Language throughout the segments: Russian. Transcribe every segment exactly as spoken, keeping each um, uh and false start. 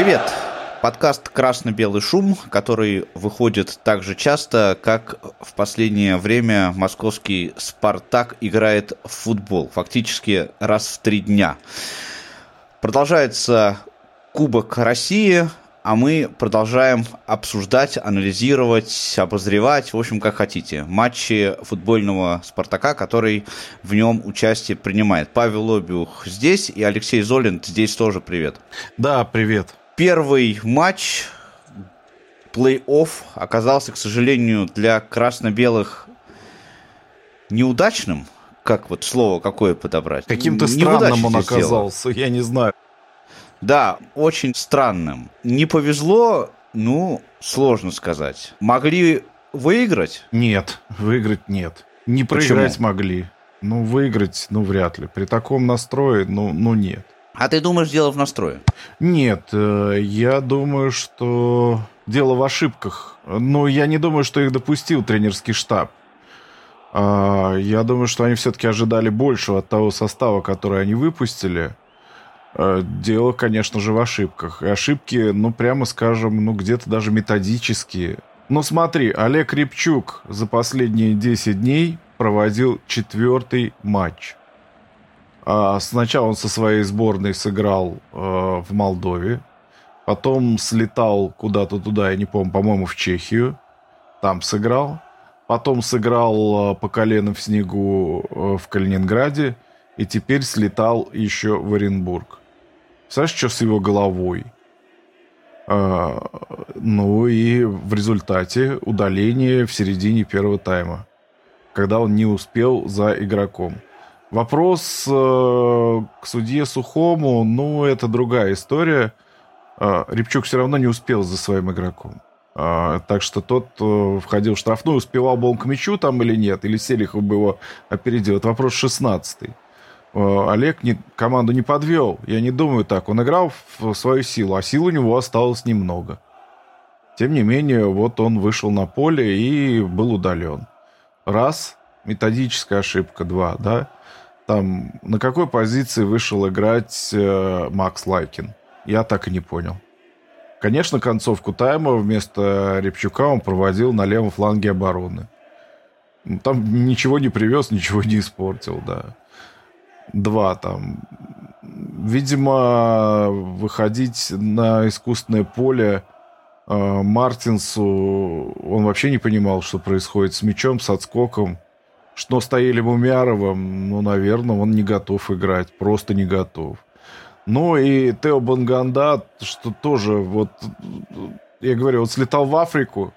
Привет! Подкаст «Красно-белый шум», который выходит так же часто, как в последнее время московский «Спартак» играет в футбол. Фактически раз в три дня. Продолжается Кубок России, а мы продолжаем обсуждать, анализировать, обозревать, в общем, как хотите, матчи футбольного «Спартака», который в нем участие принимает. Павел Обиух здесь, и Алексей Золин здесь тоже. Привет. Да, привет. Первый матч плей-офф оказался, к сожалению, для красно-белых неудачным. Как вот слово какое подобрать? Каким-то странным он оказался, я не знаю. Да, очень странным. Не повезло, ну, сложно сказать. Могли выиграть? Нет, выиграть нет. Не проиграть Почему? могли. Ну, выиграть, ну, вряд ли. При таком настрое, ну, ну нет. А ты думаешь, дело в настрое? Нет, я думаю, что дело в ошибках. Но я не думаю, что их допустил тренерский штаб. Я думаю, что они все-таки ожидали большего от того состава, который они выпустили. Дело, конечно же, в ошибках. И ошибки, ну, прямо скажем, ну, где-то даже методические. Ну, смотри, Олег Рябчук за последние десять дней проводил четвертый матч. Сначала он со своей сборной сыграл э, в Молдове, потом слетал куда-то туда, я не помню, по-моему, в Чехию, там сыграл, потом сыграл э, по колено в снегу э, в Калининграде, и теперь слетал еще в Оренбург. Знаешь, что с его головой? Э, ну и в результате удаление в середине первого тайма, когда он не успел за игроком. Вопрос э, к судье Сухому, ну, это другая история. Э, Рябчук все равно не успел за своим игроком. Э, так что тот э, входил в штрафную, успевал бы он к мячу там или нет, или Селихов бы его опередил. Это вопрос шестнадцатый. Э, Олег не, команду не подвел. Я не думаю так. Он играл в свою силу, а сил у него осталось немного. Тем не менее, вот он вышел на поле и был удален. Раз, методическая ошибка. Два, да? Там, на какой позиции вышел играть э, Макс Лайкин? Я так и не понял. Конечно, концовку тайма вместо Рябчука он проводил на левом фланге обороны. Там ничего не привез, ничего не испортил, да. Два там. Видимо, выходить на искусственное поле э, Мартинсу, он вообще не понимал, что происходит с мячом, с отскоком. Что стояли Мумяровым, ну, наверное, он не готов играть, просто не готов. Ну, и Тео Бонгонда, что тоже, вот, я говорю, вот слетал в Африку,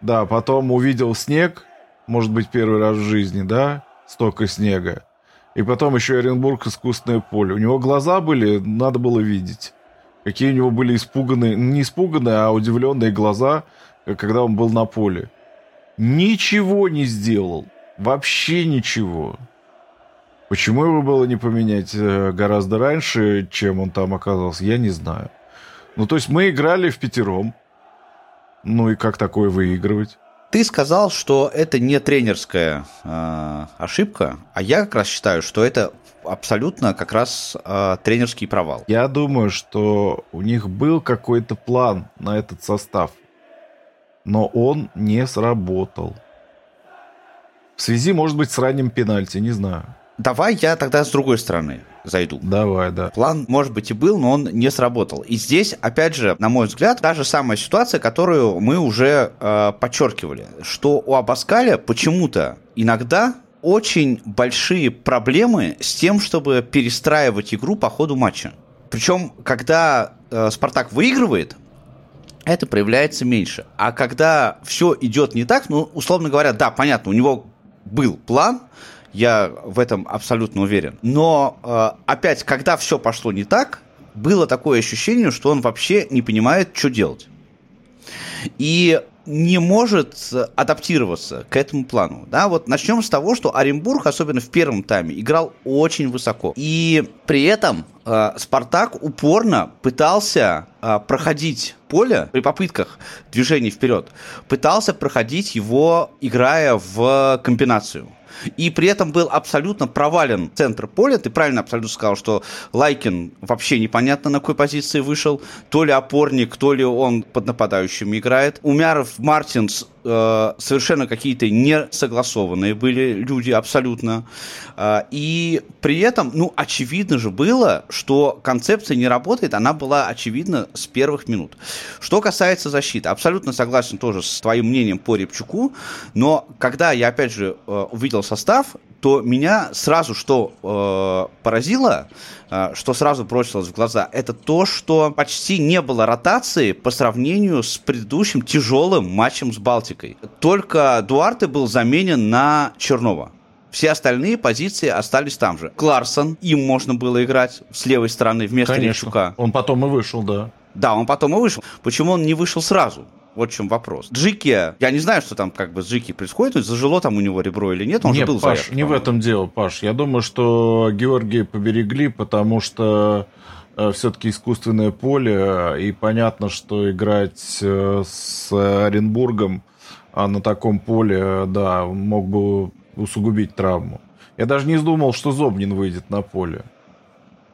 да, потом увидел снег, может быть, первый раз в жизни, да, столько снега, и потом еще Оренбург, искусственное поле. У него глаза были, надо было видеть, какие у него были испуганные, не испуганные, а удивленные глаза, когда он был на поле. Ничего не сделал. Вообще ничего. Почему его было не поменять гораздо раньше, чем он там оказался, я не знаю. Ну, то есть мы играли впятером. Ну, и как такое выигрывать? Ты сказал, что это не тренерская э, ошибка, а я как раз считаю, что это абсолютно как раз э, тренерский провал. Я думаю, что у них был какой-то план на этот состав, но он не сработал. В связи, может быть, с ранним пенальти, не знаю. Давай я тогда с другой стороны зайду. Давай, да. План, может быть, и был, но он не сработал. И здесь, опять же, на мой взгляд, та же самая ситуация, которую мы уже э, подчеркивали, что у Абаскаля почему-то иногда очень большие проблемы с тем, чтобы перестраивать игру по ходу матча. Причем, когда э, «Спартак» выигрывает, это проявляется меньше. А когда все идет не так, ну, условно говоря, да, понятно, у него... был план, я в этом абсолютно уверен. Но, э, опять, когда все пошло не так, было такое ощущение, что он вообще не понимает, что делать. И не может адаптироваться к этому плану. Да, вот начнем с того, что Оренбург, особенно в первом тайме, играл очень высоко. И при этом э, «Спартак» упорно пытался э, проходить поле при попытках движения вперед, пытался проходить его, играя в комбинацию. И при этом был абсолютно провален центр поля. Ты правильно абсолютно сказал, что Лайкин вообще непонятно на какой позиции вышел. То ли опорник, то ли он под нападающим играет. Мумяров, Мартинс э, совершенно какие-то несогласованные были люди абсолютно. Э, и при этом, ну, очевидно же было, что концепция не работает. Она была очевидна с первых минут. Что касается защиты, абсолютно согласен тоже с твоим мнением по Рябчуку. Но когда я, опять же, э, увидел состав, то меня сразу что э, поразило, э, что сразу бросилось в глаза, это то, что почти не было ротации по сравнению с предыдущим тяжелым матчем с Балтикой. Только Дуарте был заменен на Чернова. Все остальные позиции остались там же. Кларсон, им можно было играть с левой стороны вместо Рябчука. Он потом и вышел, да. Да, он потом и вышел. Почему он не вышел сразу? Вот в чем вопрос. Джикия, я не знаю, что там как бы с Джикией происходит, зажило там у него ребро или нет, он нет, же был Паш, заряд, не по-моему. В этом дело, Паш. Я думаю, что Георгия поберегли, потому что э, все-таки искусственное поле, и понятно, что играть э, с Оренбургом а на таком поле, да, мог бы усугубить травму. Я даже не думал, что Зобнин выйдет на поле.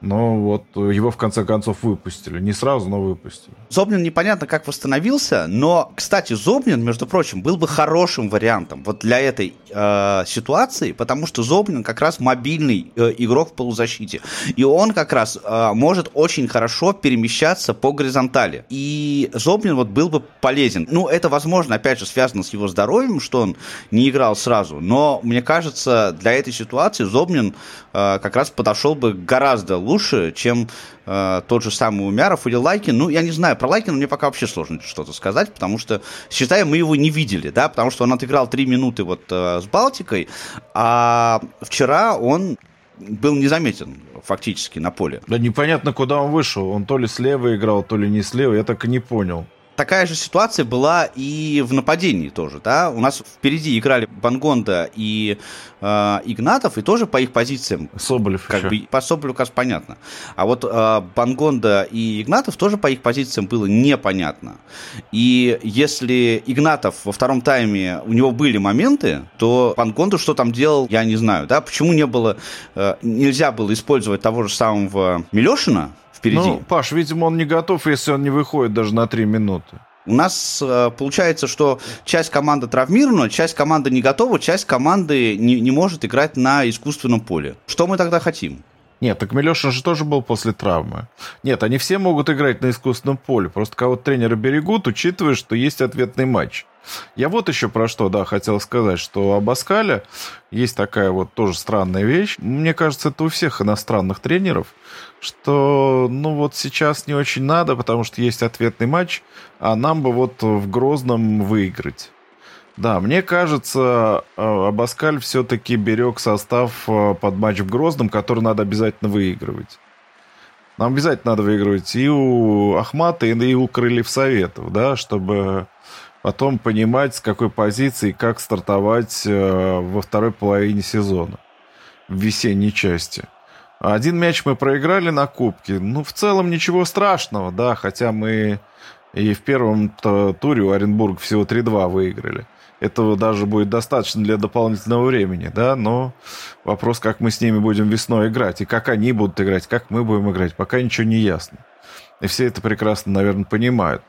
Но вот его, в конце концов, выпустили. Не сразу, но выпустили. Зобнин непонятно, как восстановился, но, кстати, Зобнин, между прочим, был бы хорошим вариантом вот для этой э, ситуации, потому что Зобнин как раз мобильный э, игрок в полузащите. И он как раз э, может очень хорошо перемещаться по горизонтали. И Зобнин вот был бы полезен. Ну, это, возможно, опять же, связано с его здоровьем, что он не играл сразу, но, мне кажется, для этой ситуации Зобнин э, как раз подошел бы гораздо лучше. лучше, чем э, тот же самый Умяров или Лайкин. Ну, я не знаю, про Лайкина мне пока вообще сложно что-то сказать, потому что, считаем, мы его не видели, да, потому что он отыграл три минуты вот э, с Балтикой, а вчера он был незаметен фактически на поле. Да непонятно, куда он вышел. Он то ли слева играл, то ли не слева, я так и не понял. Такая же ситуация была и в нападении тоже, да. У нас впереди играли Бонгонда и э, Игнатов, и тоже по их позициям. Соболев как бы, по Соболеву, как понятно. А вот э, Бонгонда и Игнатов тоже по их позициям было непонятно. И если Игнатов во втором тайме, у него были моменты, то Бонгонда что там делал, я не знаю, да. Почему не было, э, нельзя было использовать того же самого Милешина впереди? Ну, Паш, видимо, он не готов, если он не выходит даже на три минуты. У нас э, получается, что часть команды травмирована, часть команды не готова, часть команды не, не может играть на искусственном поле. Что мы тогда хотим? Нет, так Милешин же тоже был после травмы. Нет, они все могут играть на искусственном поле. Просто кого-то тренера берегут, учитывая, что есть ответный матч. Я вот еще про что, да, хотел сказать, что об Абаскале есть такая вот тоже странная вещь. Мне кажется, это у всех иностранных тренеров, что, ну, вот сейчас не очень надо, потому что есть ответный матч, а нам бы вот в Грозном выиграть. Да, мне кажется, Абаскаль все-таки берег состав под матч в Грозном, который надо обязательно выигрывать. Нам обязательно надо выигрывать и у Ахмата, и у Крыльев-Советов, да, чтобы потом понимать, с какой позиции, как стартовать во второй половине сезона, в весенней части. Один мяч мы проиграли на Кубке. Ну, в целом ничего страшного, да, хотя мы и в первом туре у Оренбурга всего три-два выиграли. Этого даже будет достаточно для дополнительного времени, да, но вопрос, как мы с ними будем весной играть, и как они будут играть, как мы будем играть, пока ничего не ясно. И все это прекрасно, наверное, понимают.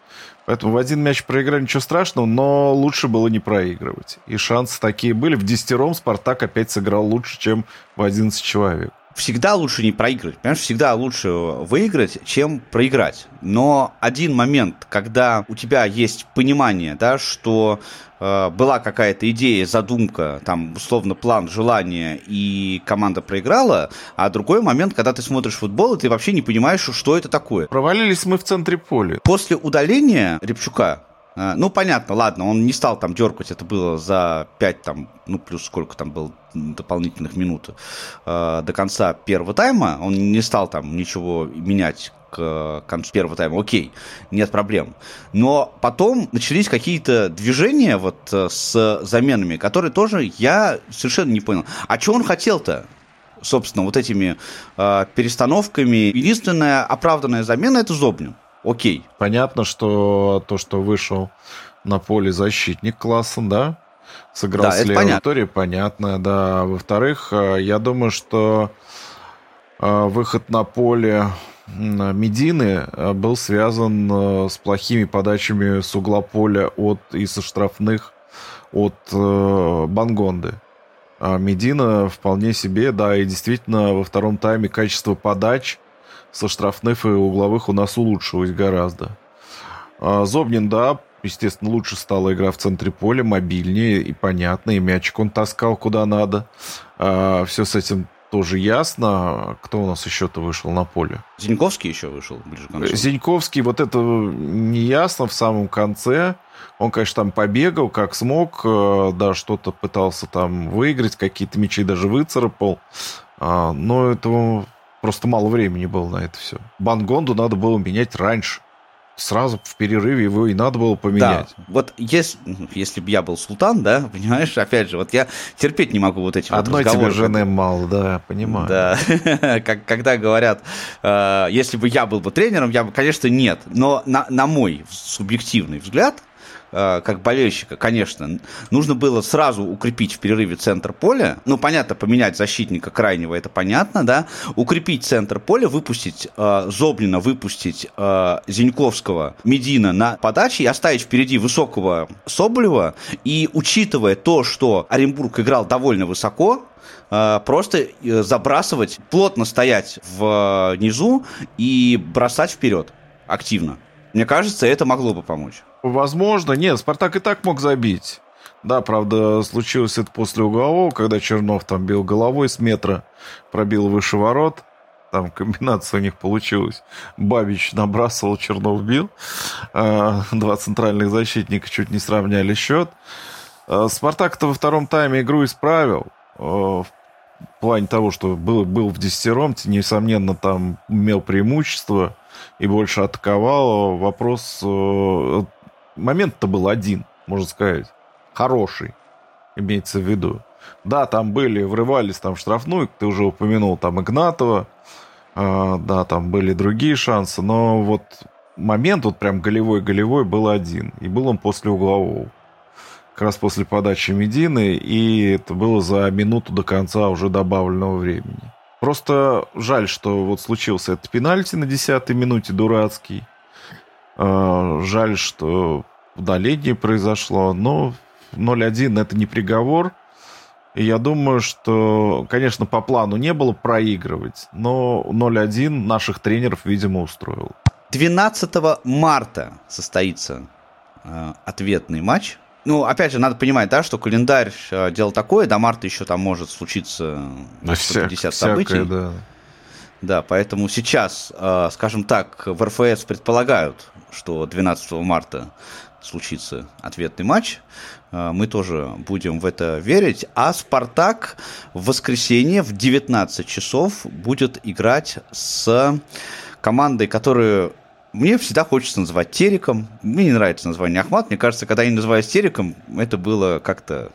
Поэтому в один мяч проиграли, ничего страшного, но лучше было не проигрывать. И шансы такие были. В десятером Спартак опять сыграл лучше, чем в одиннадцать человек. Всегда лучше не проигрывать, понимаешь, всегда лучше выиграть, чем проиграть. Но один момент, когда у тебя есть понимание, да, что э, была какая-то идея, задумка, там, условно, план, желание, и команда проиграла, а другой момент, когда ты смотришь футбол, и ты вообще не понимаешь, что это такое. Провалились мы в центре поля. После удаления Рябчука, э, ну, понятно, ладно, он не стал там дергать, это было за пять, там, ну, плюс сколько там было, дополнительных минут э, до конца первого тайма, он не стал там ничего менять к концу первого тайма, окей, нет проблем. Но потом начались какие-то движения вот с заменами, которые тоже я совершенно не понял. А чего он хотел-то, собственно, вот этими э, перестановками? Единственная оправданная замена — это Зобнин. Окей. Понятно, что то, что вышел на поле защитник Кларсон, да? сыграл да, с левой аудиторией, понятно, да. Во-вторых, я думаю, что выход на поле Медины был связан с плохими подачами с угла поля от, и со штрафных от Бонгонды. Медина вполне себе, да, и действительно во втором тайме качество подач со штрафных и угловых у нас улучшилось гораздо. Зобнин, да, естественно, лучше стала игра в центре поля, мобильнее и понятно, и мячик он таскал куда надо. Все с этим тоже ясно. Кто у нас еще-то вышел на поле? Зиньковский еще вышел ближе к концу. Зиньковский, вот это не ясно в самом конце. Он, конечно, там побегал, как смог. Да, что-то пытался там выиграть, какие-то мячи даже выцарапал. Но этого просто мало времени было на это все. Бонгонду надо было менять раньше. Сразу в перерыве его и надо было поменять. Да, вот если, если бы я был султан, да, понимаешь, опять же, вот я терпеть не могу вот эти вот разговоры. Одной тебе жены мало, да, понимаю. Да, когда говорят, если бы я был бы тренером, я бы, конечно, нет. Но на, на мой субъективный взгляд, как болельщика, конечно, нужно было сразу укрепить в перерыве центр поля. Ну, понятно, поменять защитника крайнего, это понятно, да. Укрепить центр поля, выпустить э, Зобнина, выпустить э, Зиньковского, Медина на подаче и оставить впереди высокого Соболева. И учитывая то, что Оренбург играл довольно высоко, просто забрасывать, плотно стоять внизу и бросать вперед активно. Мне кажется, это могло бы помочь. Возможно. Нет, Спартак и так мог забить. Да, правда, случилось это после углового, когда Чернов там бил головой с метра, пробил выше ворот. Там комбинация у них получилась. Бабич набрасывал, Чернов бил. Два центральных защитника чуть не сравняли счет. Спартак-то во втором тайме игру исправил. В плане того, что был, был в десятером, несомненно, там имел преимущество и больше атаковал. Вопрос... Момент-то был один, можно сказать. Хороший, имеется в виду. Да, там были, врывались там в штрафную, ты уже упомянул, там Игнатова. Э, да, там были другие шансы. Но вот момент вот прям голевой-голевой был один. И был он после углового. Как раз после подачи Медины. И это было за минуту до конца уже добавленного времени. Просто жаль, что вот случился этот пенальти на десятой минуте дурацкий. Жаль, что удаление произошло, но ноль один это не приговор. И я думаю, что, конечно, по плану не было проигрывать, но ноль один наших тренеров, видимо, устроил. двенадцатого марта состоится э, ответный матч. Ну, опять же, надо понимать, да, что календарь э, дело такое, до марта еще там может случиться сто пятьдесят событий. Да. Да, поэтому сейчас, скажем так, в РФС предполагают, что двенадцатого марта случится ответный матч. Мы тоже будем в это верить. А «Спартак» в воскресенье в девятнадцать часов будет играть с командой, которую мне всегда хочется называть Тереком. Мне не нравится название «Ахмат». Мне кажется, когда я не называюсь Тереком, это было как-то...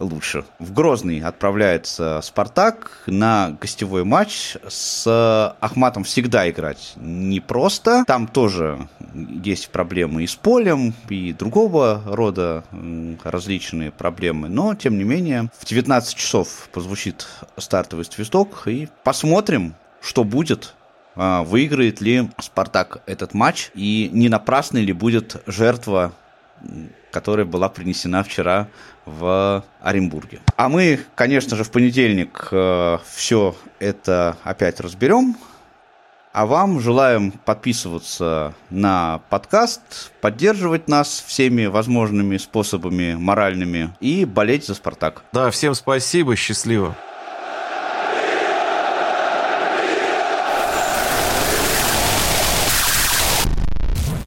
лучше. В Грозный отправляется «Спартак» на гостевой матч. С «Ахматом» всегда играть непросто. Там тоже есть проблемы и с полем, и другого рода различные проблемы. Но, тем не менее, в девятнадцать часов позвучит стартовый свисток. И посмотрим, что будет. Выиграет ли «Спартак» этот матч. И не напрасной ли будет жертва, которая была принесена вчера в Оренбурге. А мы, конечно же, в понедельник э, все это опять разберем. А вам желаем подписываться на подкаст, поддерживать нас всеми возможными способами моральными и болеть за «Спартак». Да, всем спасибо, счастливо.